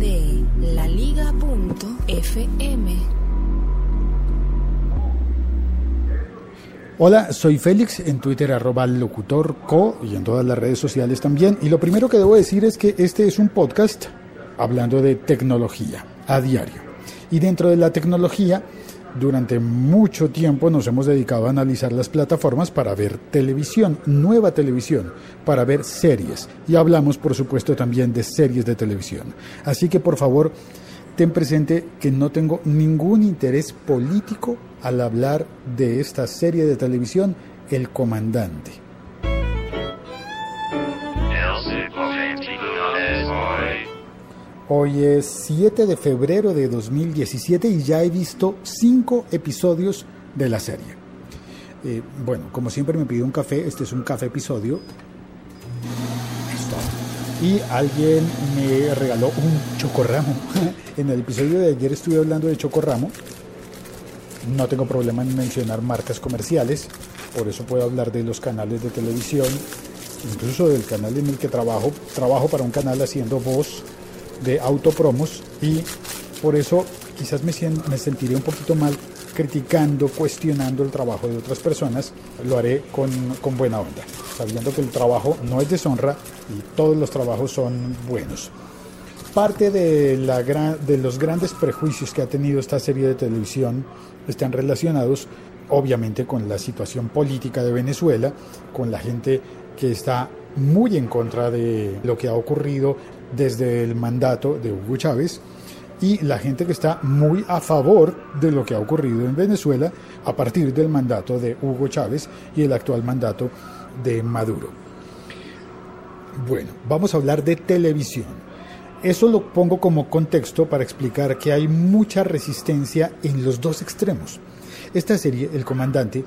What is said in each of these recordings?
de laliga.fm. Hola, soy Félix, en Twitter @locutorco y en todas las redes sociales también. Y lo primero que debo decir es que este es un podcast hablando de tecnología a diario. Y dentro de la tecnología, durante mucho tiempo nos hemos dedicado a analizar las plataformas para ver televisión, nueva televisión, para ver series. Y hablamos, por supuesto, también de series de televisión. Así que, por favor, ten presente que no tengo ningún interés político al hablar de esta serie de televisión, El Comandante. Hoy es 7 de febrero de 2017 y ya he visto 5 episodios de la serie. Bueno, como siempre me pidió un café, este es un café episodio. Y alguien me regaló un chocorramo. En el episodio de ayer estuve hablando de chocorramo. No tengo problema en mencionar marcas comerciales, por eso puedo hablar de los canales de televisión, incluso del canal en el que trabajo para un canal haciendo voz de autopromos, y por eso quizás me sentiré un poquito mal criticando, cuestionando el trabajo de otras personas. Lo haré con buena onda, sabiendo que el trabajo no es deshonra y todos los trabajos son buenos. Parte de los grandes prejuicios que ha tenido esta serie de televisión están relacionados obviamente con la situación política de Venezuela, con la gente que está muy en contra de lo que ha ocurrido desde el mandato de Hugo Chávez, y la gente que está muy a favor de lo que ha ocurrido en Venezuela a partir del mandato de Hugo Chávez y el actual mandato de Maduro. Bueno, vamos a hablar de televisión. Eso lo pongo como contexto para explicar que hay mucha resistencia en los dos extremos. Esta serie, El Comandante,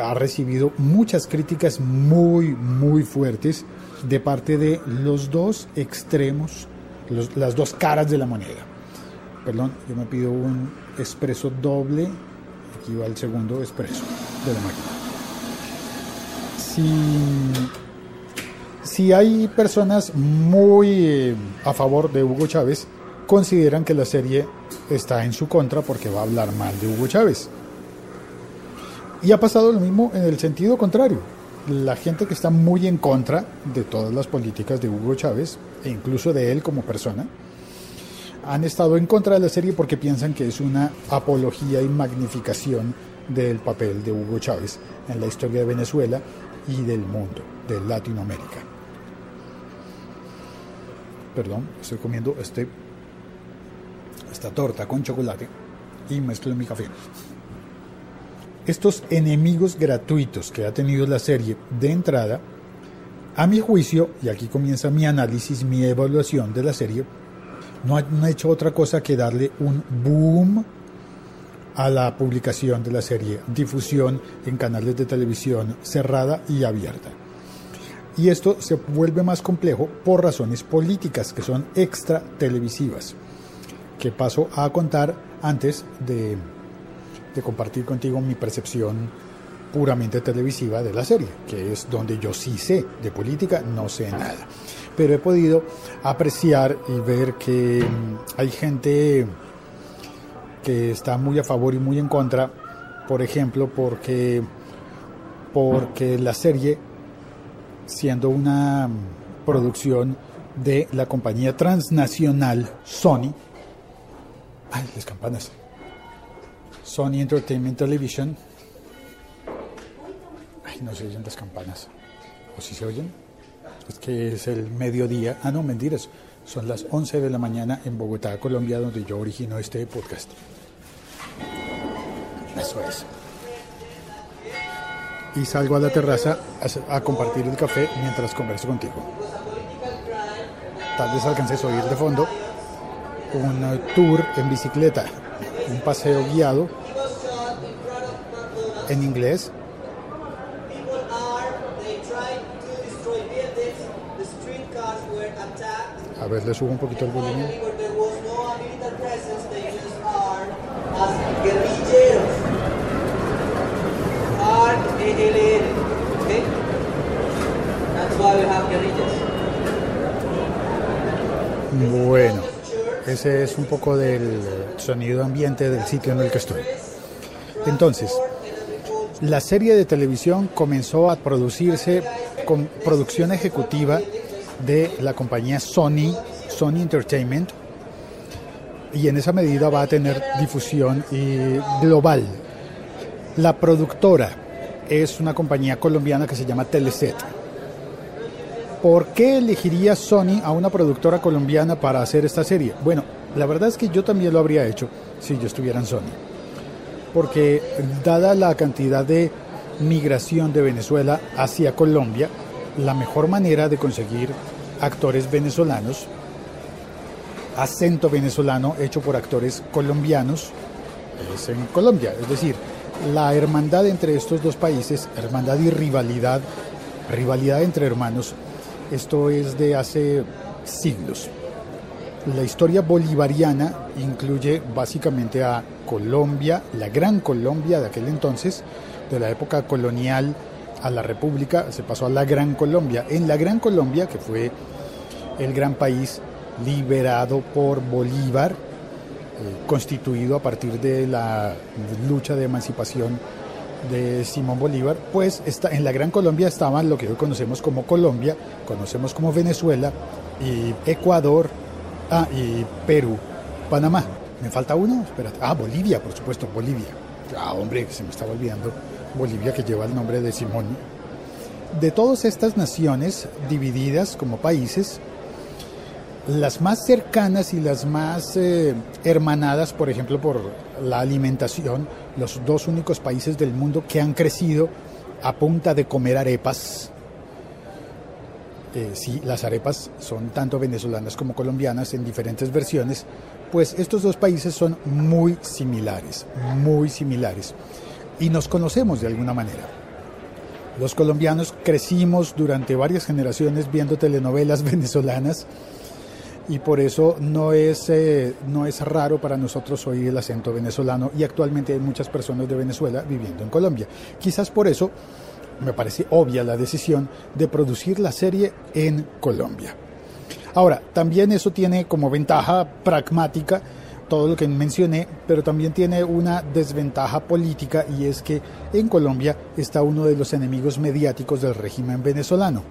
ha recibido muchas críticas muy, muy fuertes de parte de los dos extremos, las dos caras de la moneda. Perdón, yo me pido un espresso doble. Aquí va el segundo espresso de la máquina. Si hay personas muy a favor de Hugo Chávez, consideran que la serie está en su contra porque va a hablar mal de Hugo Chávez. Y ha pasado lo mismo en el sentido contrario. La gente que está muy en contra de todas las políticas de Hugo Chávez, e incluso de él como persona, han estado en contra de la serie porque piensan que es una apología y magnificación del papel de Hugo Chávez en la historia de Venezuela y del mundo, de Latinoamérica. Perdón, estoy comiendo esta torta con chocolate y mezclo en mi café. Estos enemigos gratuitos que ha tenido la serie de entrada, a mi juicio, y aquí comienza mi análisis, mi evaluación de la serie, no han hecho otra cosa que darle un boom a la publicación de la serie, difusión en canales de televisión cerrada y abierta. Y esto se vuelve más complejo por razones políticas que son extra televisivas, que paso a contar antes de compartir contigo mi percepción puramente televisiva de la serie, que es donde yo sí sé de política, no sé nada. Pero he podido apreciar y ver que hay gente que está muy a favor y muy en contra, por ejemplo, porque la serie, siendo una producción de la compañía transnacional Sony, ¡ay, las campanas! Sony Entertainment Television. Ay, no se oyen las campanas. ¿O sí se oyen? Es que es el mediodía. Ah, no, mentiras. Son las 11 de la mañana en Bogotá, Colombia, donde yo origino este podcast. Eso es. Y salgo a la terraza a compartir el café mientras converso contigo. Tal vez alcances a oír de fondo un tour en bicicleta, un paseo guiado en inglés. A ver, le subo un poquito el volumen. Bueno, Ese es un poco del sonido ambiente del sitio en el que estoy. Entonces, la serie de televisión comenzó a producirse con producción ejecutiva de la compañía Sony Entertainment, y en esa medida va a tener difusión global. La productora es una compañía colombiana que se llama Teleset. ¿Por qué elegiría Sony a una productora colombiana para hacer esta serie? Bueno, la verdad es que yo también lo habría hecho si yo estuviera en Sony, porque dada la cantidad de migración de Venezuela hacia Colombia, la mejor manera de conseguir actores venezolanos, acento venezolano hecho por actores colombianos, es en Colombia. Es decir, la hermandad entre estos dos países, hermandad y rivalidad entre hermanos, esto es de hace siglos. La historia bolivariana incluye básicamente a Colombia, la gran Colombia de aquel entonces, de la época colonial a la República, se pasó a la Gran Colombia. En la Gran Colombia, que fue el gran país liberado por Bolívar, constituido a partir de la lucha de emancipación de Simón Bolívar, pues en la Gran Colombia estaban lo que hoy conocemos como Colombia, conocemos como Venezuela, y Ecuador, y Perú, Panamá. ¿Me falta uno? Espérate. Bolivia, por supuesto, Bolivia. Hombre, se me estaba olvidando Bolivia, que lleva el nombre de Simón. De todas estas naciones divididas como países, las más cercanas y las más hermanadas, por ejemplo, por la alimentación, los dos únicos países del mundo que han crecido a punta de comer arepas. Sí, las arepas son tanto venezolanas como colombianas en diferentes versiones, pues estos dos países son muy similares. Y nos conocemos de alguna manera. Los colombianos crecimos durante varias generaciones viendo telenovelas venezolanas, y por eso no es raro para nosotros oír el acento venezolano, y actualmente hay muchas personas de Venezuela viviendo en Colombia. Quizás por eso me parece obvia la decisión de producir la serie en Colombia. Ahora, también eso tiene como ventaja pragmática todo lo que mencioné, pero también tiene una desventaja política, y es que en Colombia está uno de los enemigos mediáticos del régimen venezolano.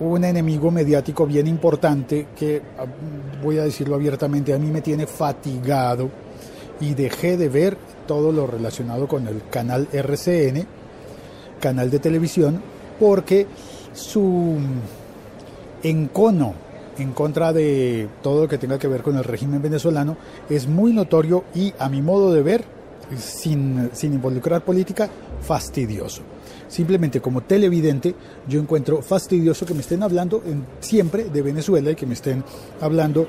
Un enemigo mediático bien importante que, voy a decirlo abiertamente, a mí me tiene fatigado, y dejé de ver todo lo relacionado con el canal RCN, canal de televisión, porque su encono en contra de todo lo que tenga que ver con el régimen venezolano es muy notorio y, a mi modo de ver, sin involucrar política, fastidioso. Simplemente como televidente yo encuentro fastidioso que me estén hablando siempre de Venezuela y que me estén hablando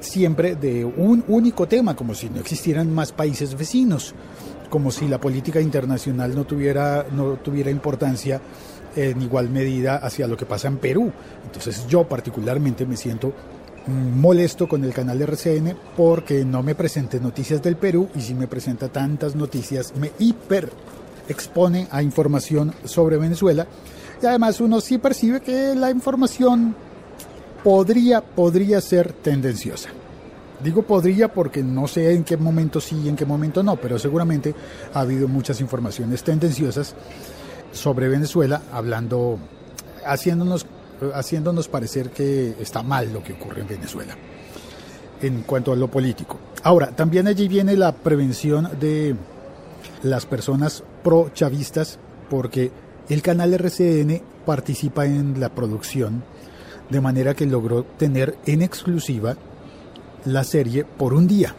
siempre de un único tema, como si no existieran más países vecinos, como si la política internacional no tuviera importancia en igual medida hacia lo que pasa en Perú. Entonces yo particularmente me siento molesto con el canal de RCN porque no me presenta noticias del Perú, y si me presenta tantas noticias me hiper expone a información sobre Venezuela, y además uno sí percibe que la información podría ser tendenciosa. Digo podría porque no sé en qué momento sí y en qué momento no, pero seguramente ha habido muchas informaciones tendenciosas sobre Venezuela, haciéndonos parecer que está mal lo que ocurre en Venezuela en cuanto a lo político. Ahora, también allí viene la prevención de las personas pro-chavistas, porque el canal RCN participa en la producción, de manera que logró tener en exclusiva la serie por un día.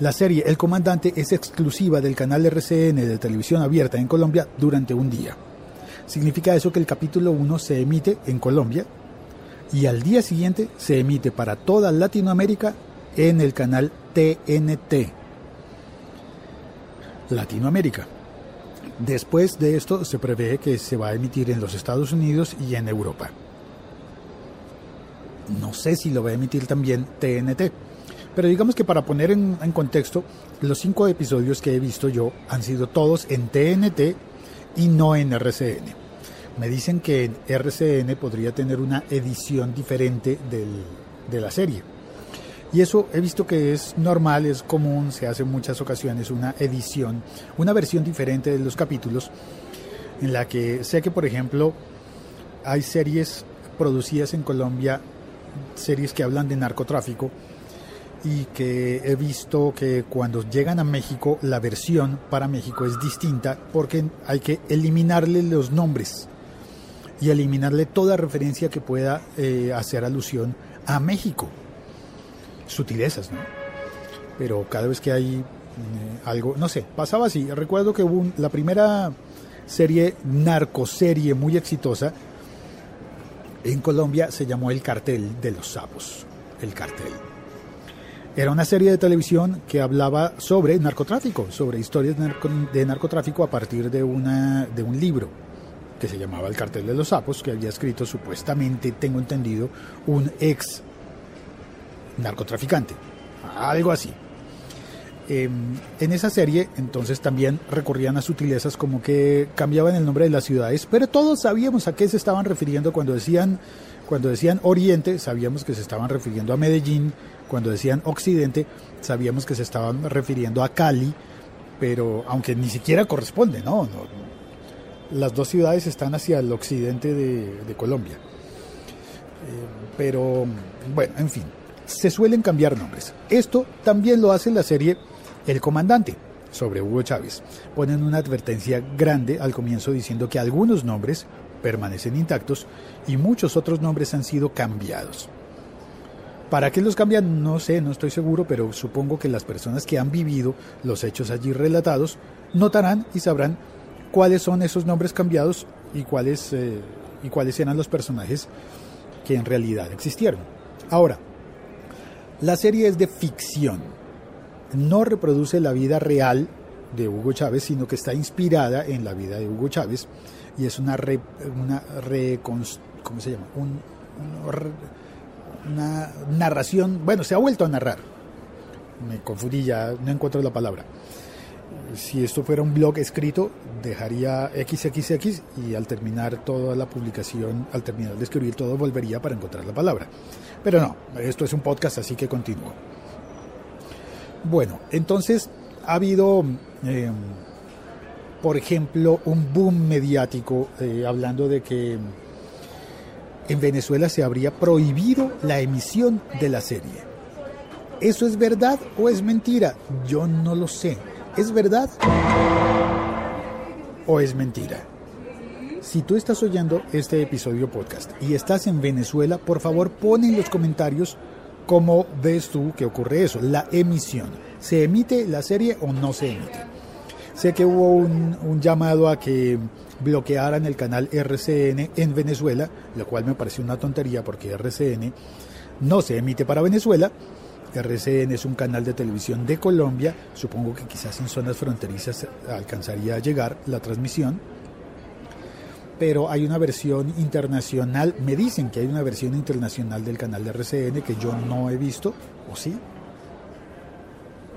La serie El Comandante es exclusiva del canal RCN de televisión abierta en Colombia durante un día. Significa eso que el capítulo 1 se emite en Colombia y al día siguiente se emite para toda Latinoamérica en el canal TNT Latinoamérica. Después de esto se prevé que se va a emitir en los Estados Unidos y en Europa. No sé si lo va a emitir también TNT, pero digamos que para poner en contexto, los 5 episodios que he visto yo han sido todos en TNT y no en RCN. Me dicen que en RCN podría tener una edición diferente de la serie. Y eso he visto que es normal, es común, se hace en muchas ocasiones una edición, una versión diferente de los capítulos, en la que sé que, por ejemplo, hay series producidas en Colombia, series que hablan de narcotráfico, y que he visto que cuando llegan a México, la versión para México es distinta, porque hay que eliminarle los nombres y eliminarle toda referencia que pueda hacer alusión a México. Sutilezas, ¿no? Pero cada vez que hay algo, no sé, pasaba así. Recuerdo que hubo la primera serie, narcoserie muy exitosa en Colombia, se llamó El Cartel de los Sapos. El Cartel era una serie de televisión que hablaba sobre narcotráfico, sobre historias de narcotráfico a partir de un libro que se llamaba El Cartel de los Sapos, que había escrito, supuestamente, tengo entendido, un ex narcotraficante, algo así. En esa serie entonces también recorrían a sutilezas, como que cambiaban el nombre de las ciudades, pero todos sabíamos a qué se estaban refiriendo. Cuando decían Oriente, sabíamos que se estaban refiriendo a Medellín. Cuando decían Occidente, sabíamos que se estaban refiriendo a Cali, pero aunque ni siquiera corresponde, no. Las dos ciudades están hacia el occidente de Colombia. Pero bueno, en fin, se suelen cambiar nombres. Esto también lo hace la serie El Comandante, sobre Hugo Chávez. Ponen una advertencia grande al comienzo diciendo que algunos nombres permanecen intactos y muchos otros nombres han sido cambiados. ¿Para qué los cambian? No sé, no estoy seguro, pero supongo que las personas que han vivido los hechos allí relatados notarán y sabrán cuáles son esos nombres cambiados y cuáles eran los personajes que en realidad existieron. Ahora, la serie es de ficción, no reproduce la vida real de Hugo Chávez, sino que está inspirada en la vida de Hugo Chávez, y es una narración, bueno, se ha vuelto a narrar, me confundí, ya no encuentro la palabra. Si esto fuera un blog escrito, dejaría XXX y al terminar toda la publicación, al terminar de escribir todo, volvería para encontrar la palabra. Pero no, esto es un podcast, así que continúo. Bueno, entonces ha habido, por ejemplo, un boom mediático hablando de que en Venezuela se habría prohibido la emisión de la serie. ¿Eso es verdad o es mentira? Yo no lo sé. ¿Es verdad o es mentira? Si tú estás oyendo este episodio podcast y estás en Venezuela, por favor pon en los comentarios cómo ves tú que ocurre eso, la emisión. ¿Se emite la serie o no se emite? Sé que hubo un llamado a que bloquearan el canal RCN en Venezuela, lo cual me pareció una tontería porque RCN no se emite para Venezuela. RCN es un canal de televisión de Colombia, supongo que quizás en zonas fronterizas alcanzaría a llegar la transmisión. Pero hay una versión internacional, me dicen que hay una versión internacional del canal de RCN que yo no he visto, ¿o sí?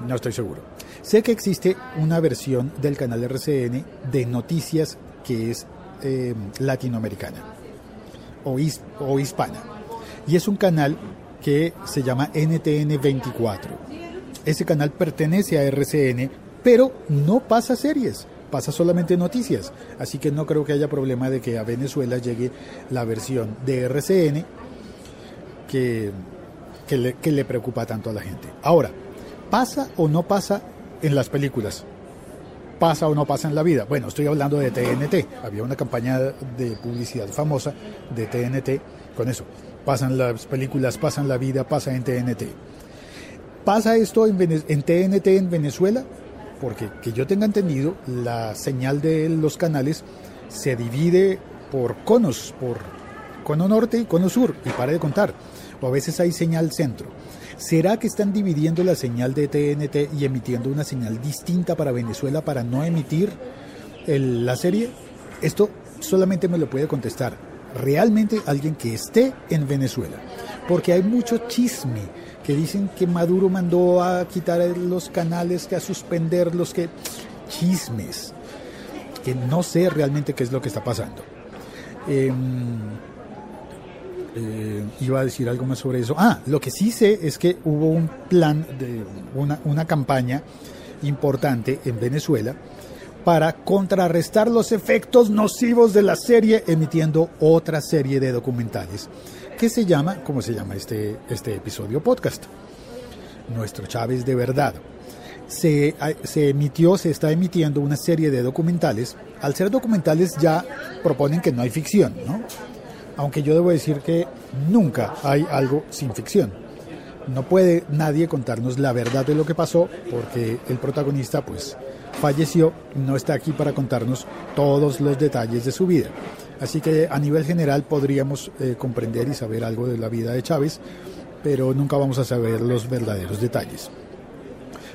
No estoy seguro. Sé que existe una versión del canal de RCN de noticias que es latinoamericana o hispana. Y es un canal que se llama NTN24. Ese canal pertenece a RCN, pero no pasa series. Pasa solamente noticias, así que no creo que haya problema de que a Venezuela llegue la versión de RCN que le preocupa tanto a la gente. Ahora, ¿pasa o no pasa en las películas? ¿Pasa o no pasa en la vida? Bueno, estoy hablando de TNT. Había una campaña de publicidad famosa de TNT con eso. Pasan las películas, pasan la vida, pasa en TNT. ¿Pasa esto en TNT en Venezuela? Porque, que yo tenga entendido, la señal de los canales se divide por conos, por cono norte y cono sur, y para de contar, o a veces hay señal centro. ¿Será que están dividiendo la señal de TNT y emitiendo una señal distinta para Venezuela para no emitir la serie? Esto solamente me lo puede contestar realmente alguien que esté en Venezuela, porque hay mucho chisme que dicen que Maduro mandó a quitar los canales, que a suspenderlos, que chismes, que no sé realmente qué es lo que está pasando. iba a decir algo más sobre eso. Ah, lo que sí sé es que hubo un plan de una campaña importante en Venezuela para contrarrestar los efectos nocivos de la serie, emitiendo otra serie de documentales que se llama, ¿cómo se llama este episodio podcast? Nuestro Chávez de verdad. Se está emitiendo una serie de documentales. Al ser documentales ya proponen que no hay ficción, ¿no? Aunque yo debo decir que nunca hay algo sin ficción. No puede nadie contarnos la verdad de lo que pasó, porque el protagonista pues falleció, no está aquí para contarnos todos los detalles de su vida. Así que a nivel general podríamos comprender y saber algo de la vida de Chávez, pero nunca vamos a saber los verdaderos detalles.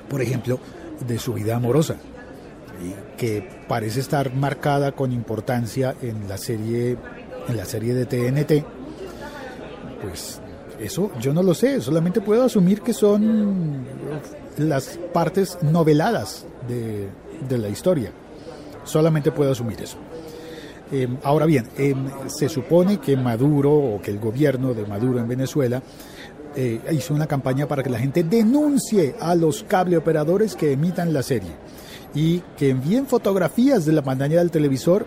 Por ejemplo, de su vida amorosa, que parece estar marcada con importancia en la serie de TNT. Pues eso yo no lo sé, solamente puedo asumir que son las partes noveladas de la historia. Solamente puedo asumir eso. Ahora bien, se supone que Maduro, o que el gobierno de Maduro en Venezuela, hizo una campaña para que la gente denuncie a los cableoperadores que emitan la serie y que envíen fotografías de la pantalla del televisor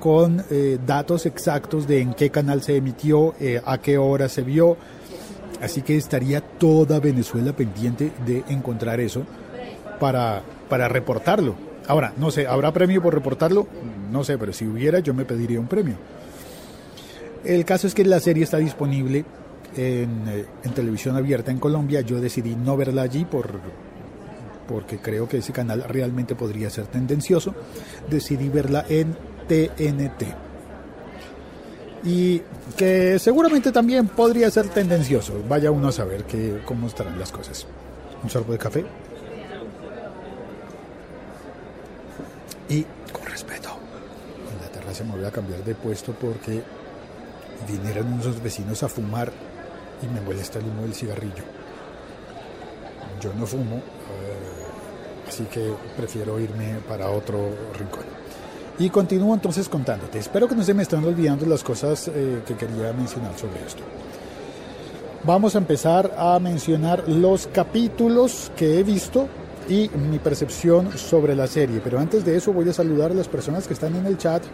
con datos exactos de en qué canal se emitió, a qué hora se vio. Así que estaría toda Venezuela pendiente de encontrar eso para reportarlo. Ahora, no sé, ¿habrá premio por reportarlo? No sé, pero si hubiera, yo me pediría un premio. El caso es que la serie está disponible en televisión abierta en Colombia. Yo decidí no verla allí porque creo que ese canal realmente podría ser tendencioso. Decidí verla en TNT, y que seguramente también podría ser tendencioso. Vaya uno a saber cómo estarán las cosas. Un sorbo de café y con respeto. En la terraza me voy a cambiar de puesto porque vinieron unos vecinos a fumar y me molesta el humo del cigarrillo. Yo no fumo, así que prefiero irme para otro rincón. Y continúo entonces contándote. Espero que no se me estén olvidando las cosas que quería mencionar sobre esto. Vamos a empezar a mencionar los capítulos que he visto y mi percepción sobre la serie. Pero antes de eso voy a saludar a las personas que están en el chat.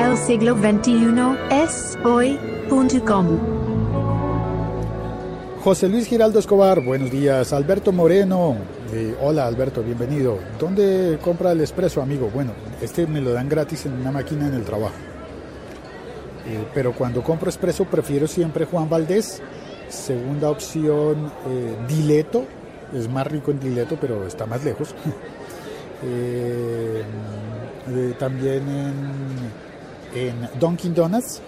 El siglo XXI es hoy.com. José Luis Giraldo Escobar, buenos días. Alberto Moreno, hola Alberto, bienvenido. ¿Dónde compra el expreso, amigo? Bueno, me lo dan gratis en una máquina en el trabajo. Pero cuando compro expreso prefiero siempre Juan Valdés. Segunda opción, Dileto. Es más rico en Dileto, pero está más lejos. También en Dunkin' Donuts.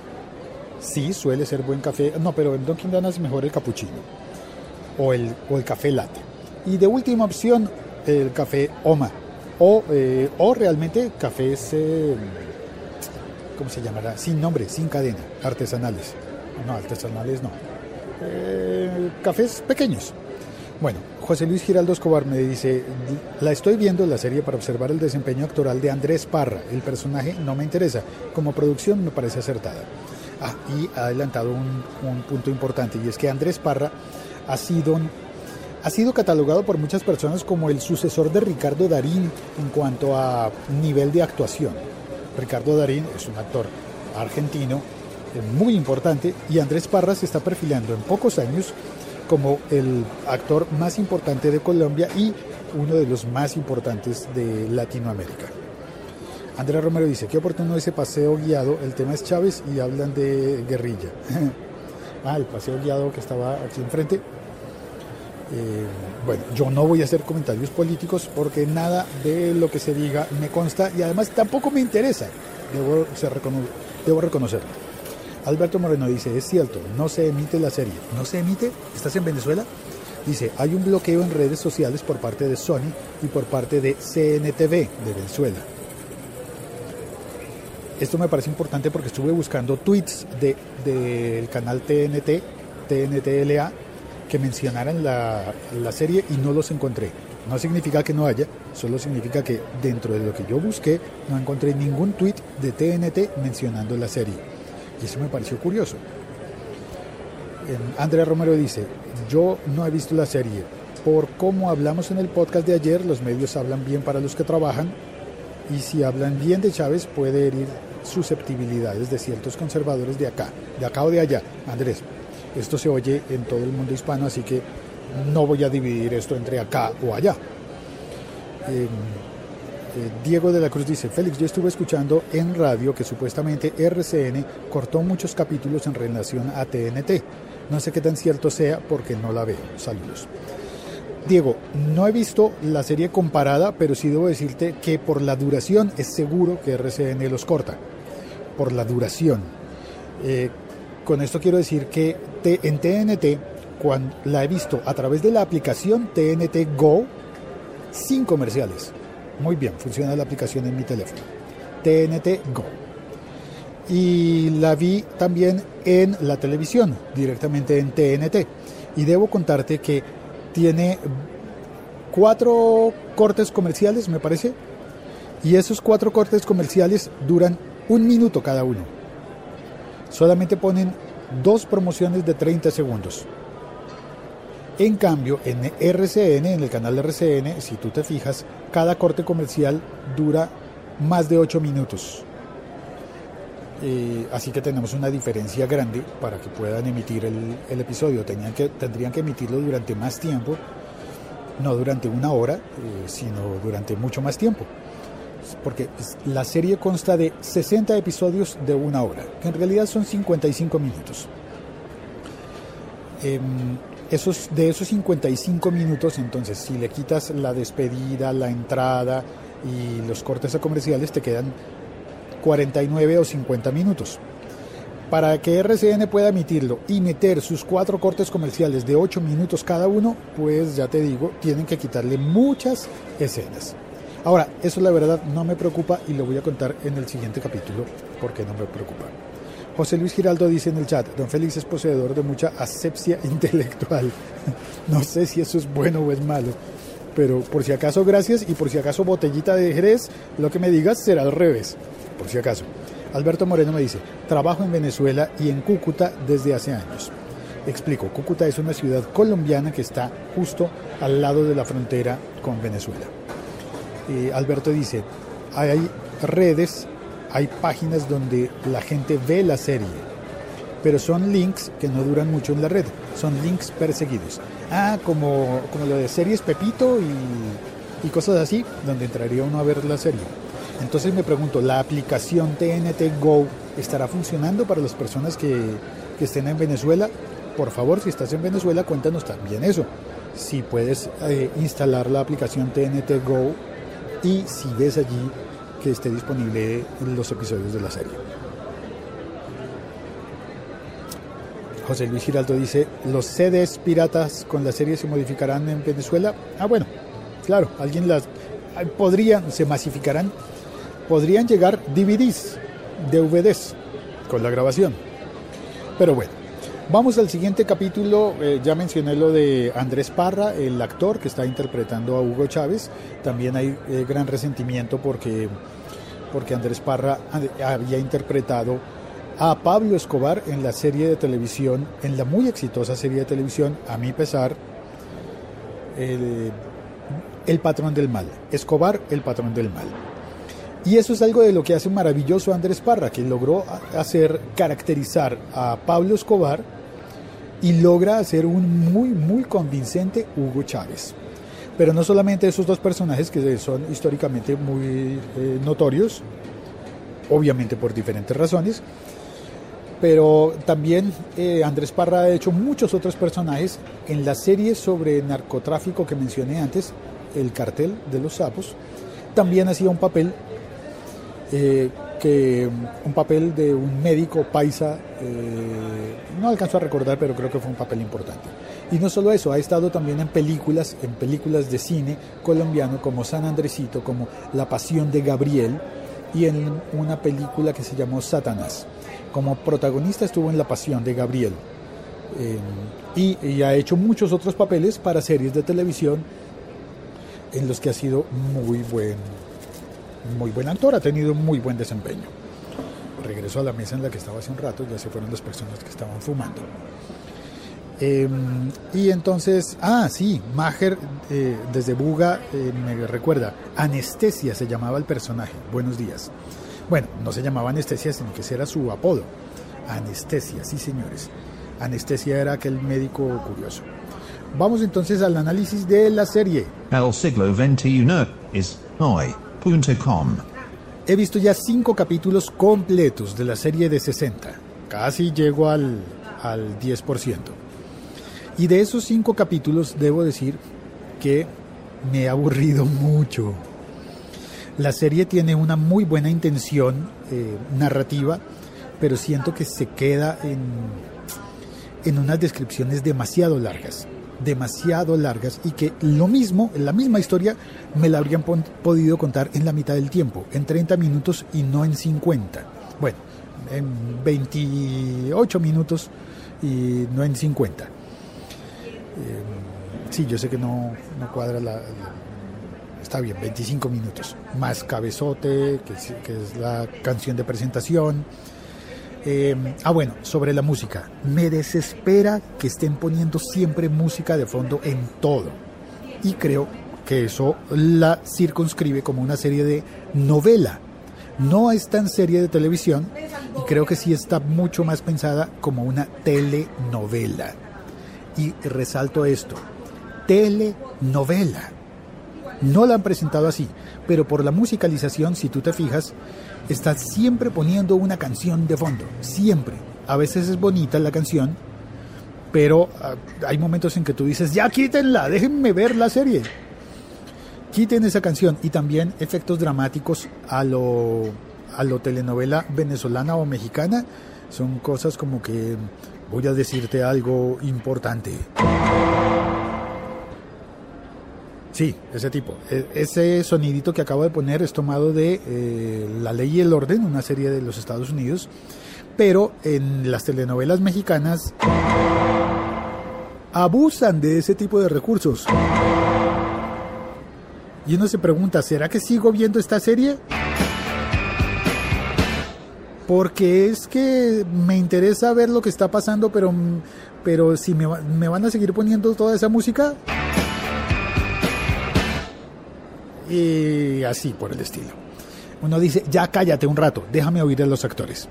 Sí, suele ser buen café. No, pero en Dunkin' Donuts mejor el capuchino o el café latte. Y de última opción, el café Oma. O realmente cafés, ¿cómo se llamará? Sin nombre, sin cadena, artesanales. No, artesanales no. Cafés pequeños. Bueno, José Luis Giraldo Escobar me dice: la estoy viendo en la serie para observar el desempeño actoral de Andrés Parra. El personaje no me interesa. Como producción me parece acertada. Ah, y ha adelantado un punto importante, y es que Andrés Parra ha sido catalogado por muchas personas como el sucesor de Ricardo Darín en cuanto a nivel de actuación. Ricardo Darín es un actor argentino muy importante, y Andrés Parra se está perfilando en pocos años como el actor más importante de Colombia y uno de los más importantes de Latinoamérica. Andrea Romero dice: qué oportuno ese paseo guiado, el tema es Chávez y hablan de guerrilla. Ah, el paseo guiado que estaba aquí enfrente. Bueno, yo no voy a hacer comentarios políticos porque nada de lo que se diga me consta, y además tampoco me interesa. Debo reconocerlo. Alberto Moreno dice: es cierto, no se emite la serie. ¿No se emite? ¿Estás en Venezuela? Dice: hay un bloqueo en redes sociales por parte de Sony y por parte de CNTV de Venezuela. Esto me parece importante porque estuve buscando tweets del canal TNT, tntla, que mencionaran la serie y no los encontré. No significa que no haya, solo significa que dentro de lo que yo busqué no encontré ningún tweet de TNT mencionando la serie. Y eso me pareció curioso. Andrea Romero dice, yo no he visto la serie. Por cómo hablamos en el podcast de ayer, los medios hablan bien para los que trabajan, y si hablan bien de Chávez puede herir susceptibilidades de ciertos conservadores de acá o de allá. Andrés, esto se oye en todo el mundo hispano, así que no voy a dividir esto entre acá o allá. Diego de la Cruz dice, Félix, yo estuve escuchando en radio que supuestamente RCN cortó muchos capítulos en relación a TNT. No sé qué tan cierto sea porque no la veo. Saludos. Diego, no he visto la serie comparada, pero sí debo decirte que por la duración es seguro que RCN los corta. Por la duración. Con esto quiero decir que en TNT, cuando la he visto a través de la aplicación TNT Go, sin comerciales. Muy bien, funciona la aplicación en mi teléfono. TNT Go. Y la vi también en la televisión, directamente en TNT. Y debo contarte que tiene 4 cortes comerciales, me parece. Y esos 4 cortes comerciales duran 1 minuto cada uno. Solamente ponen 2 promociones de 30 segundos. En cambio, en RCN, en el canal de RCN, si tú te fijas, cada corte comercial dura más de 8 minutos. Así que tenemos una diferencia grande para que puedan emitir el episodio. Tendrían que emitirlo durante más tiempo, no durante 1 hora, sino durante mucho más tiempo. Porque la serie consta de 60 episodios de 1 hora, que en realidad son 55 minutos. De esos 55 minutos, entonces, si le quitas la despedida, la entrada y los cortes a comerciales, te quedan 49 o 50 minutos. Para que RCN pueda emitirlo y meter sus 4 cortes comerciales de 8 minutos cada uno, pues ya te digo, tienen que quitarle muchas escenas. Ahora, eso la verdad no me preocupa y lo voy a contar en el siguiente capítulo porque no me preocupa. José Luis Giraldo dice en el chat, don Félix es poseedor de mucha asepsia intelectual. No sé si eso es bueno o es malo, pero por si acaso gracias, y por si acaso botellita de Jerez, lo que me digas será al revés, por si acaso. Alberto Moreno me dice, trabajo en Venezuela y en Cúcuta desde hace años. Explico, Cúcuta es una ciudad colombiana que está justo al lado de la frontera con Venezuela. Alberto dice, hay redes, hay páginas donde la gente ve la serie, pero son links que no duran mucho en la red, son links perseguidos. Como lo de series Pepito y cosas así, donde entraría uno a ver la serie. Entonces me pregunto, ¿la aplicación TNT Go estará funcionando para las personas que estén en Venezuela? Por favor, si estás en Venezuela, cuéntanos también eso. Si puedes instalar la aplicación TNT Go y si ves allí que esté disponible los episodios de la serie. José Luis Giraldo dice, ¿los CDs piratas con la serie se modificarán en Venezuela? Bueno, claro, alguien las... se masificarán. Podrían llegar DVDs, DVDs, con la grabación. Pero bueno, vamos al siguiente capítulo. Ya mencioné lo de Andrés Parra, el actor que está interpretando a Hugo Chávez. También hay gran resentimiento porque Andrés Parra había interpretado a Pablo Escobar en la serie de televisión, en la muy exitosa serie de televisión, a mi pesar, El Patrón del Mal. Escobar, El Patrón del Mal. Y eso es algo de lo que hace un maravilloso Andrés Parra, que logró hacer caracterizar a Pablo Escobar y logra hacer un muy, muy convincente Hugo Chávez. Pero no solamente esos dos personajes que son históricamente muy notorios, obviamente por diferentes razones, pero también Andrés Parra ha hecho muchos otros personajes en la serie sobre narcotráfico que mencioné antes, El Cartel de los Sapos. También hacía un papel de un médico paisa, no alcanzo a recordar, pero creo que fue un papel importante. Y no solo eso, ha estado también en películas de cine colombiano como San Andresito, como La Pasión de Gabriel, y en una película que se llamó Satanás. Como protagonista estuvo en La Pasión de Gabriel, y ha hecho muchos otros papeles para series de televisión en los que ha sido muy buen actor, ha tenido muy buen desempeño. Regreso a la mesa en la que estaba hace un rato, ya se fueron las personas que estaban fumando. Y entonces, sí, Maher desde Buga me recuerda, Anestesia se llamaba el personaje, buenos días. Bueno, no se llamaba Anestesia, sino que ese era su apodo. Anestesia, sí señores. Anestesia era aquel médico curioso. Vamos entonces al análisis de la serie. El siglo XXI es hoy.com. He visto ya 5 capítulos completos de la serie de 60. Casi llego al 10%. Y de esos 5 capítulos debo decir que me he aburrido mucho. La serie tiene una muy buena intención narrativa, pero siento que se queda en unas descripciones demasiado largas y que la misma historia me la habrían podido contar en la mitad del tiempo, en 30 minutos y no en 50. Bueno, en 28 minutos y no en 50. Sí, yo sé que no cuadra está bien, 25 minutos. Más Cabezote, que es la canción de presentación. Bueno, sobre la música. Me desespera que estén poniendo siempre música de fondo en todo. Y creo que eso la circunscribe como una serie de novela. No es tan serie de televisión y creo que sí está mucho más pensada como una telenovela. Y resalto esto, telenovela. No la han presentado así, pero por la musicalización, si tú te fijas, está siempre poniendo una canción de fondo, siempre. A veces es bonita la canción, pero hay momentos en que tú dices, ya quítenla, déjenme ver la serie. Quiten esa canción. Y también efectos dramáticos a lo telenovela venezolana o mexicana. Son cosas como que voy a decirte algo importante. Sí, ese tipo. Ese sonidito que acabo de poner es tomado de La Ley y el Orden, una serie de los Estados Unidos. Pero en las telenovelas mexicanas abusan de ese tipo de recursos. Y uno se pregunta, ¿será que sigo viendo esta serie? Porque es que me interesa ver lo que está pasando, pero si me van a seguir poniendo toda esa música... Y así por el estilo. Uno dice, ya cállate un rato, déjame oír a los actores.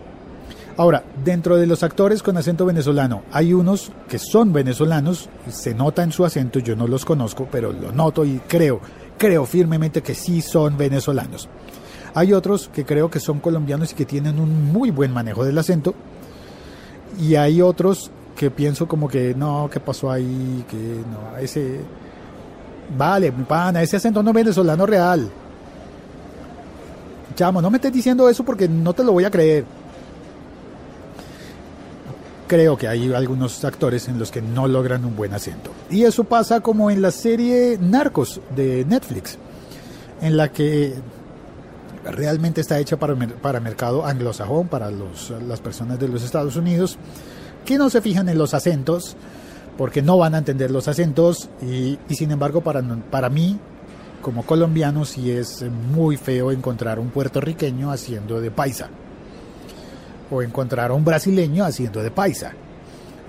Ahora, dentro de los actores con acento venezolano, hay unos que son venezolanos, se nota en su acento, yo no los conozco, pero lo noto y creo firmemente que sí son venezolanos. Hay otros que creo que son colombianos y que tienen un muy buen manejo del acento. Y hay otros que pienso como que, no, ¿qué pasó ahí? Que no, ese... Vale, mi pana, ese acento no es venezolano real. Chamo, no me estés diciendo eso porque no te lo voy a creer. Creo que hay algunos actores en los que no logran un buen acento. Y eso pasa como en la serie Narcos de Netflix, en la que realmente está hecha para mercado anglosajón, para las personas de los Estados Unidos, que no se fijan en los acentos, porque no van a entender los acentos y sin embargo para mí, como colombiano, sí es muy feo encontrar un puertorriqueño haciendo de paisa o encontrar a un brasileño haciendo de paisa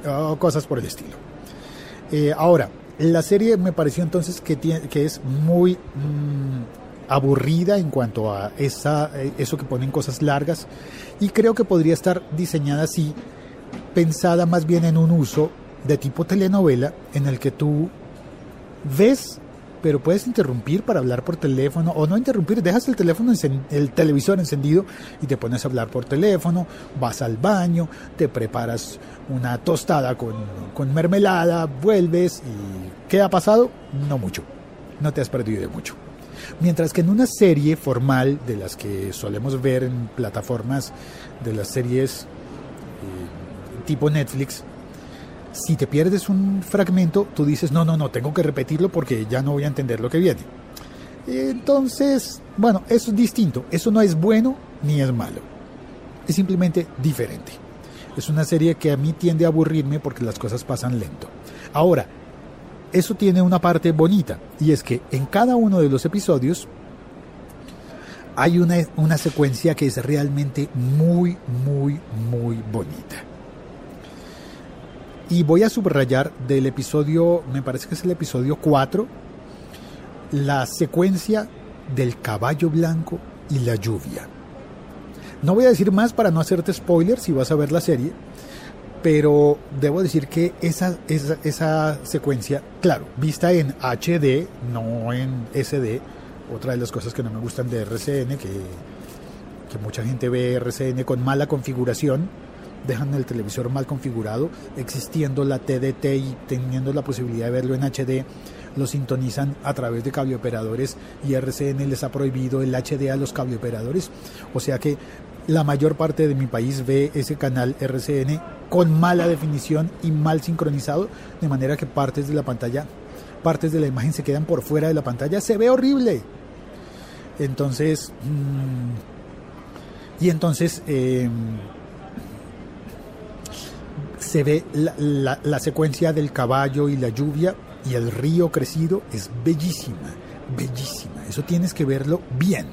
o cosas por el estilo. Ahora, la serie me pareció entonces que es muy aburrida en cuanto a eso que ponen cosas largas y creo que podría estar diseñada así, pensada más bien en un uso de tipo telenovela en el que tú ves pero puedes interrumpir para hablar por teléfono o no interrumpir, dejas el teléfono el televisor encendido y te pones a hablar por teléfono, vas al baño, te preparas una tostada con mermelada, vuelves y ¿qué ha pasado? No mucho, no te has perdido de mucho. Mientras que en una serie formal de las que solemos ver en plataformas de las series tipo Netflix, si te pierdes un fragmento, tú dices, no, tengo que repetirlo porque ya no voy a entender lo que viene. Entonces, bueno, eso es distinto. Eso no es bueno ni es malo. Es simplemente diferente. Es una serie que a mí tiende a aburrirme porque las cosas pasan lento. Ahora, eso tiene una parte bonita y es que en cada uno de los episodios hay una secuencia que es realmente muy, muy, muy bonita. Y voy a subrayar del episodio, me parece que es el episodio 4, la secuencia del caballo blanco y la lluvia. No voy a decir más para no hacerte spoiler si vas a ver la serie, pero debo decir que esa secuencia, claro, vista en HD, no en SD, otra de las cosas que no me gustan de RCN, que mucha gente ve RCN con mala configuración, dejan el televisor mal configurado, existiendo la TDT y teniendo la posibilidad de verlo en HD, lo sintonizan a través de cableoperadores y RCN les ha prohibido el HD a los cableoperadores, o sea que la mayor parte de mi país ve ese canal RCN con mala definición y mal sincronizado, de manera que partes de la pantalla, partes de la imagen se quedan por fuera de la pantalla, se ve horrible. Entonces se ve la secuencia del caballo y la lluvia y el río crecido, es bellísima, bellísima. Eso tienes que verlo bien,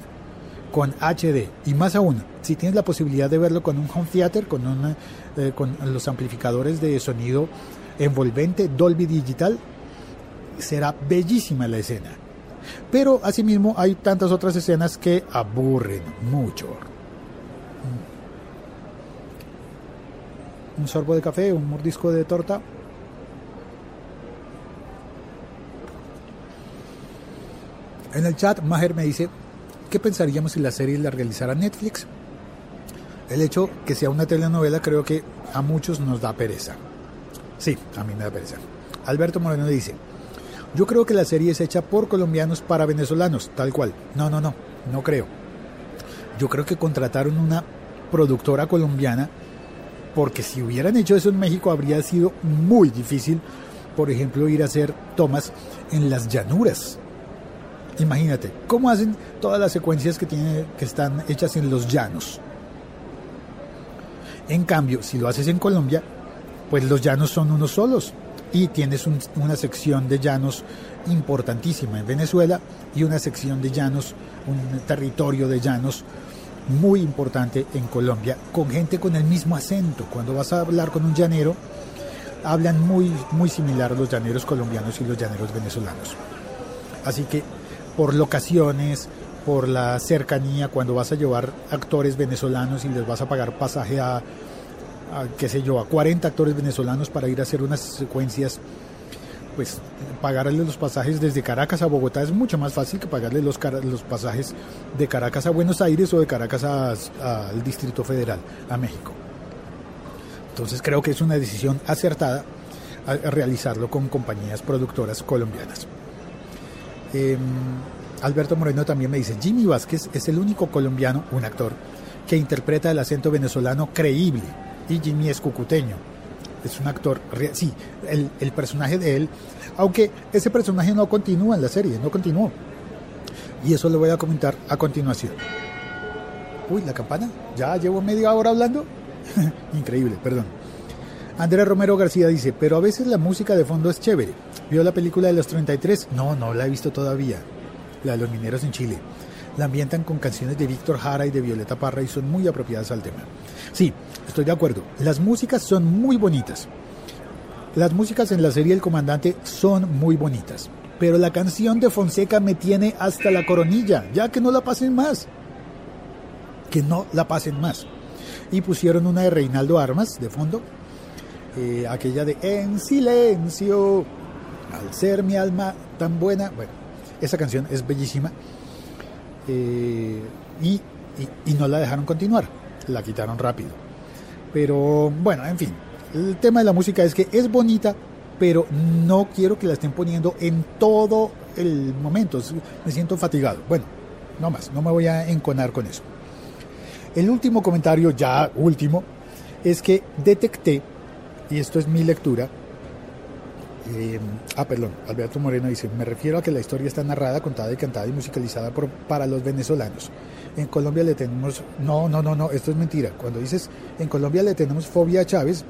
con HD, y más aún, si tienes la posibilidad de verlo con un home theater, con los amplificadores de sonido envolvente, Dolby Digital, será bellísima la escena. Pero asimismo hay tantas otras escenas que aburren mucho. Un sorbo de café, un mordisco de torta. En el chat, Maher me dice, ¿qué pensaríamos si la serie la realizara Netflix? El hecho que sea una telenovela creo que a muchos nos da pereza. Sí, a mí me da pereza. Alberto Moreno dice, yo creo que la serie es hecha por colombianos para venezolanos, tal cual. No creo. Yo creo que contrataron una productora colombiana, porque si hubieran hecho eso en México habría sido muy difícil, por ejemplo, ir a hacer tomas en las llanuras. Imagínate, ¿cómo hacen todas las secuencias que están hechas en los llanos? En cambio, si lo haces en Colombia, pues los llanos son unos solos y tienes una sección de llanos importantísima en Venezuela y una sección de llanos, un territorio de llanos muy importante en Colombia, con gente con el mismo acento. Cuando vas a hablar con un llanero, hablan muy similar los llaneros colombianos y los llaneros venezolanos. Así que por locaciones, por la cercanía, cuando vas a llevar actores venezolanos y les vas a pagar pasaje a qué sé yo, a 40 actores venezolanos para ir a hacer unas secuencias, pues pagarles los pasajes desde Caracas a Bogotá es mucho más fácil que pagarles los pasajes de Caracas a Buenos Aires o de Caracas al Distrito Federal, a México. Entonces creo que es una decisión acertada a realizarlo con compañías productoras colombianas. Alberto Moreno también me dice, Jimmy Vázquez es el único colombiano, un actor, que interpreta el acento venezolano creíble, y Jimmy es cucuteño. Es un actor, sí, el personaje de él, aunque ese personaje no continúa en la serie, no continuó. Y eso lo voy a comentar a continuación. Uy, la campana, ya llevo media hora hablando. Increíble, perdón. Andrés Romero García dice, pero a veces la música de fondo es chévere. ¿Vio la película de los 33? No la he visto todavía, la de los mineros en Chile. La ambientan con canciones de Víctor Jara y de Violeta Parra y son muy apropiadas al tema. Sí, estoy de acuerdo. Las músicas son muy bonitas. Las músicas en la serie El Comandante son muy bonitas. Pero la canción de Fonseca me tiene hasta la coronilla. Ya que no la pasen más. Que no la pasen más. Y pusieron una de Reinaldo Armas de fondo. Aquella de En silencio, al ser mi alma tan buena. Bueno, esa canción es bellísima. Y no la dejaron continuar, la quitaron rápido. Pero bueno, en fin, el tema de la música es que es bonita, pero no quiero que la estén poniendo en todo el momento, me siento fatigado. Bueno, no más, no me voy a enconar con eso. El último comentario, ya último, es que detecté, y esto es mi lectura, perdón, Alberto Moreno dice, me refiero a que la historia está narrada, contada y cantada y musicalizada para los venezolanos. En Colombia le tenemos, no, esto es mentira. Cuando dices, en Colombia le tenemos fobia a Chávez,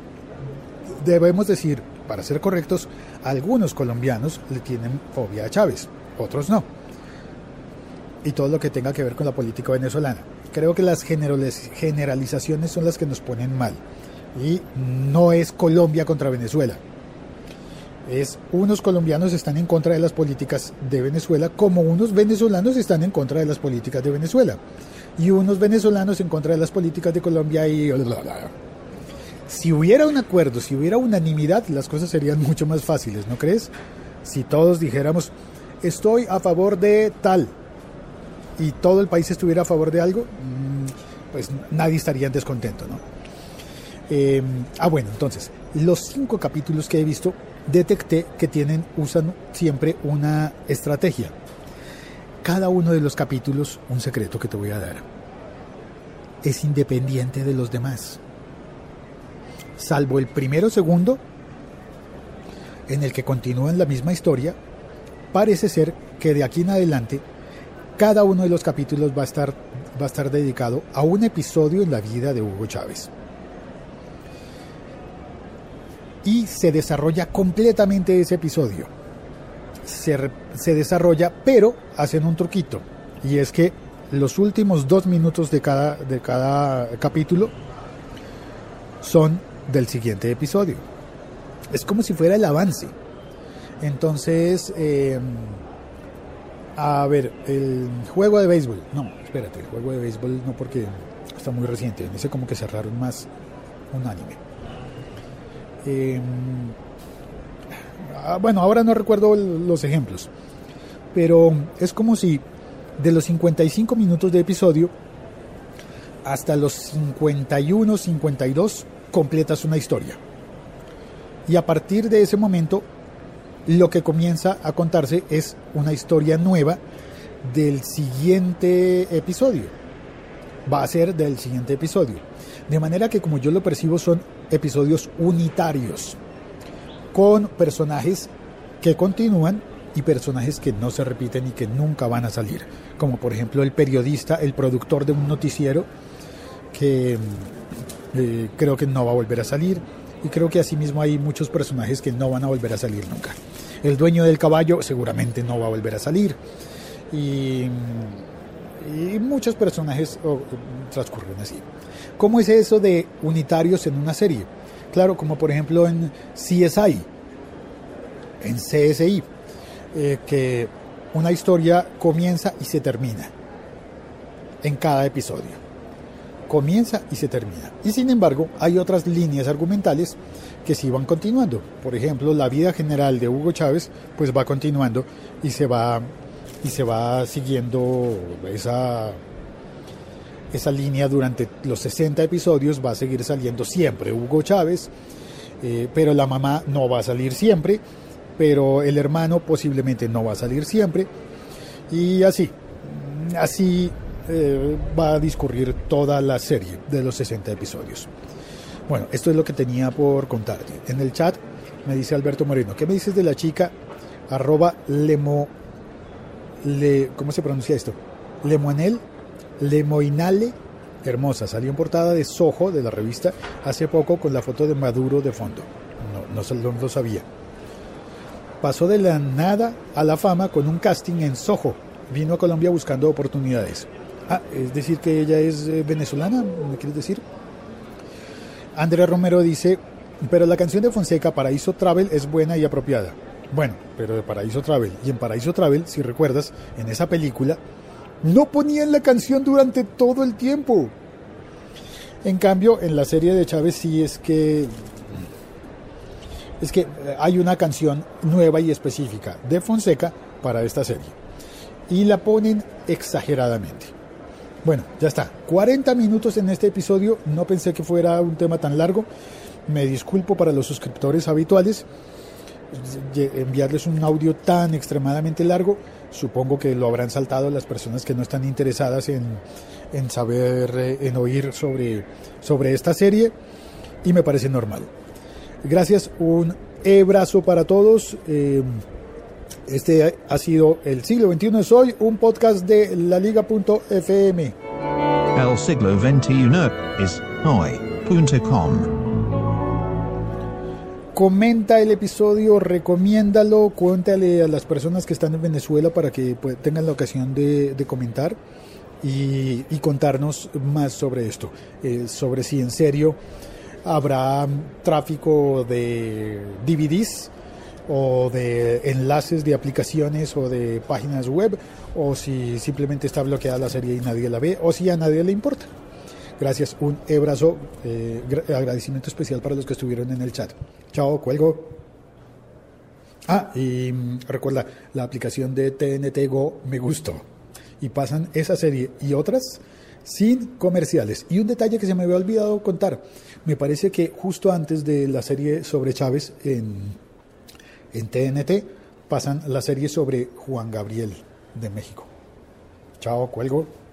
debemos decir, para ser correctos, algunos colombianos le tienen fobia a Chávez, otros no. Y todo lo que tenga que ver con la política venezolana. Creo que las generalizaciones son las que nos ponen mal. y no es Colombia contra Venezuela. Es unos colombianos están en contra de las políticas de Venezuela, como unos venezolanos están en contra de las políticas de Venezuela, y unos venezolanos en contra de las políticas de Colombia y... Si hubiera un acuerdo, si hubiera unanimidad, las cosas serían mucho más fáciles, ¿no crees? Si todos dijéramos, estoy a favor de tal, y todo el país estuviera a favor de algo, pues nadie estaría descontento, ¿no? Bueno, entonces, los 5 capítulos que he visto, detecté que usan siempre una estrategia. Cada uno de los capítulos, un secreto que te voy a dar, es independiente de los demás. Salvo el primero, segundo, en el que continúan la misma historia, parece ser que de aquí en adelante cada uno de los capítulos va a estar dedicado a un episodio en la vida de Hugo Chávez. Y se desarrolla completamente ese episodio. Se desarrolla, pero hacen un truquito. Y es que los últimos 2 minutos de cada capítulo son del siguiente episodio. Es como si fuera el avance. Entonces... el juego de béisbol. No, espérate, el juego de béisbol no, porque está muy reciente. En ese como que cerraron más un anime. Ahora no recuerdo los ejemplos. Pero es como si de los 55 minutos de episodio hasta los 51, 52 completas una historia. Y a partir de ese momento... lo que comienza a contarse es una historia nueva del siguiente episodio. Va a ser del siguiente episodio. De manera que, como yo lo percibo, son episodios unitarios, con personajes que continúan y personajes que no se repiten y que nunca van a salir. Como por ejemplo el periodista, el productor de un noticiero, que creo que no va a volver a salir. Y creo que asimismo hay muchos personajes que no van a volver a salir nunca. El dueño del caballo seguramente no va a volver a salir. Y muchos personajes transcurren así. ¿Cómo es eso de unitarios en una serie? Claro, como por ejemplo en CSI, en CSI, que una historia comienza y se termina en cada episodio. Comienza y se termina. Y sin embargo, hay otras líneas argumentales que sí van continuando. Por ejemplo, la vida general de Hugo Chávez pues va continuando y se va siguiendo esa línea durante los 60 episodios. Va a seguir saliendo siempre Hugo Chávez, pero la mamá no va a salir siempre, pero el hermano posiblemente no va a salir siempre, y así va a discurrir toda la serie de los 60 episodios. Bueno, esto es lo que tenía por contarte. En el chat me dice Alberto Moreno, ¿qué me dices de la chica arroba ¿cómo se pronuncia esto? Lemoinale, hermosa, salió en portada de Soho, de la revista, hace poco con la foto de Maduro de fondo. No lo sabía. Pasó de la nada a la fama con un casting en Soho. Vino a Colombia buscando oportunidades. Es decir que ella es venezolana, ¿me quieres decir? Andrés Romero dice, pero la canción de Fonseca, Paraíso Travel, es buena y apropiada. Bueno, pero de Paraíso Travel. Y en Paraíso Travel, si recuerdas, en esa película, no ponían la canción durante todo el tiempo. En cambio, en la serie de Chávez sí es que hay una canción nueva y específica de Fonseca para esta serie. Y la ponen exageradamente. Bueno, ya está. 40 minutos en este episodio. No pensé que fuera un tema tan largo. Me disculpo para los suscriptores habituales. Enviarles un audio tan extremadamente largo. Supongo que lo habrán saltado las personas que no están interesadas en saber, en oír sobre esta serie. Y me parece normal. Gracias. Un abrazo para todos. Este ha sido El Siglo XXI es Hoy, un podcast de laliga.fm. El siglo XXI es hoy.com. Comenta el episodio, recomiéndalo, cuéntale a las personas que están en Venezuela para que tengan la ocasión de comentar y contarnos más sobre esto, sobre si en serio habrá tráfico de DVDs o de enlaces de aplicaciones o de páginas web, o si simplemente está bloqueada la serie y nadie la ve, o si a nadie le importa. Gracias, un abrazo, agradecimiento especial para los que estuvieron en el chat. Chao, cuelgo. Ah, y recuerda, la aplicación de TNT Go me gustó. Y pasan esa serie y otras sin comerciales. Y un detalle que se me había olvidado contar. Me parece que justo antes de la serie sobre Chávez en TNT, pasan la serie sobre Juan Gabriel de México. Chao, cuelgo.